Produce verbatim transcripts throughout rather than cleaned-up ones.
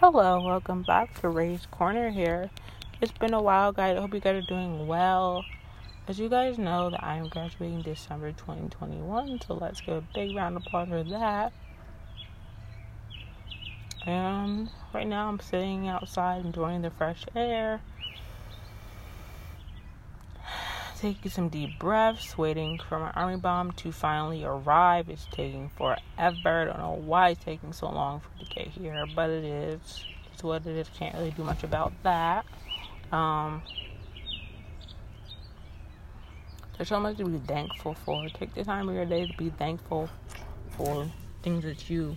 Hello, welcome back to Ray's Corner here. It's been a while, guys. I hope you guys are doing well. As you guys know, that I'm graduating December twenty twenty-one, so let's give a big round of applause for that. And right now I'm sitting outside enjoying the fresh air, taking some deep breaths, waiting for my army bomb to finally arrive. It's taking forever. I don't know why it's taking so long for it to get here, but it is. It's what it is. Can't really do much about that. Um, there's so much to be thankful for. Take the time of your day to be thankful for things that you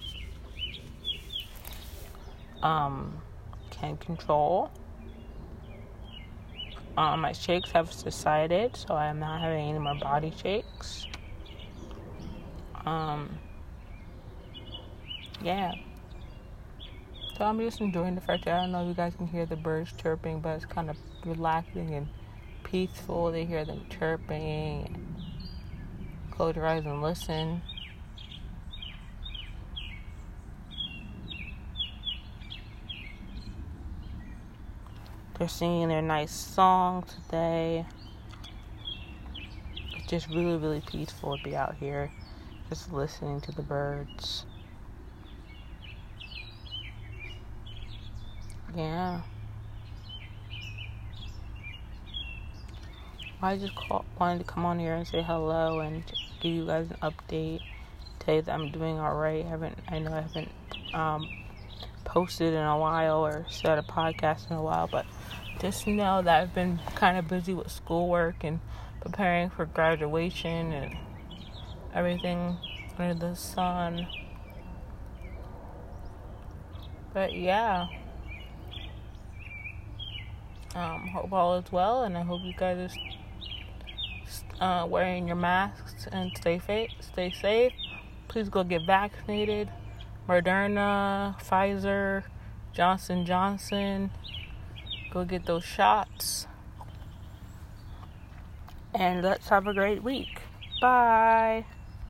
um, can control. Um, my shakes have subsided, so I am not having any more body shakes. Um, yeah. So I'm just enjoying the fact that I don't know if you guys can hear the birds chirping, but it's kind of relaxing and peaceful to hear them chirping. Close your eyes and listen. They're singing their nice song today. It's just really, really peaceful to be out here just listening to the birds. Yeah. I just call, wanted to come on here and say hello and give you guys an update. Tell you that I'm doing alright. Haven't I know I haven't um, posted in a while or started a podcast in a while, but just know that I've been kind of busy with schoolwork and preparing for graduation and everything under the sun. But yeah, um, hope all is well, and I hope you guys are uh, wearing your masks and stay safe. Stay safe. Please go get vaccinated. Moderna, Pfizer, Johnson and Johnson. Go get those shots. And let's have a great week. Bye.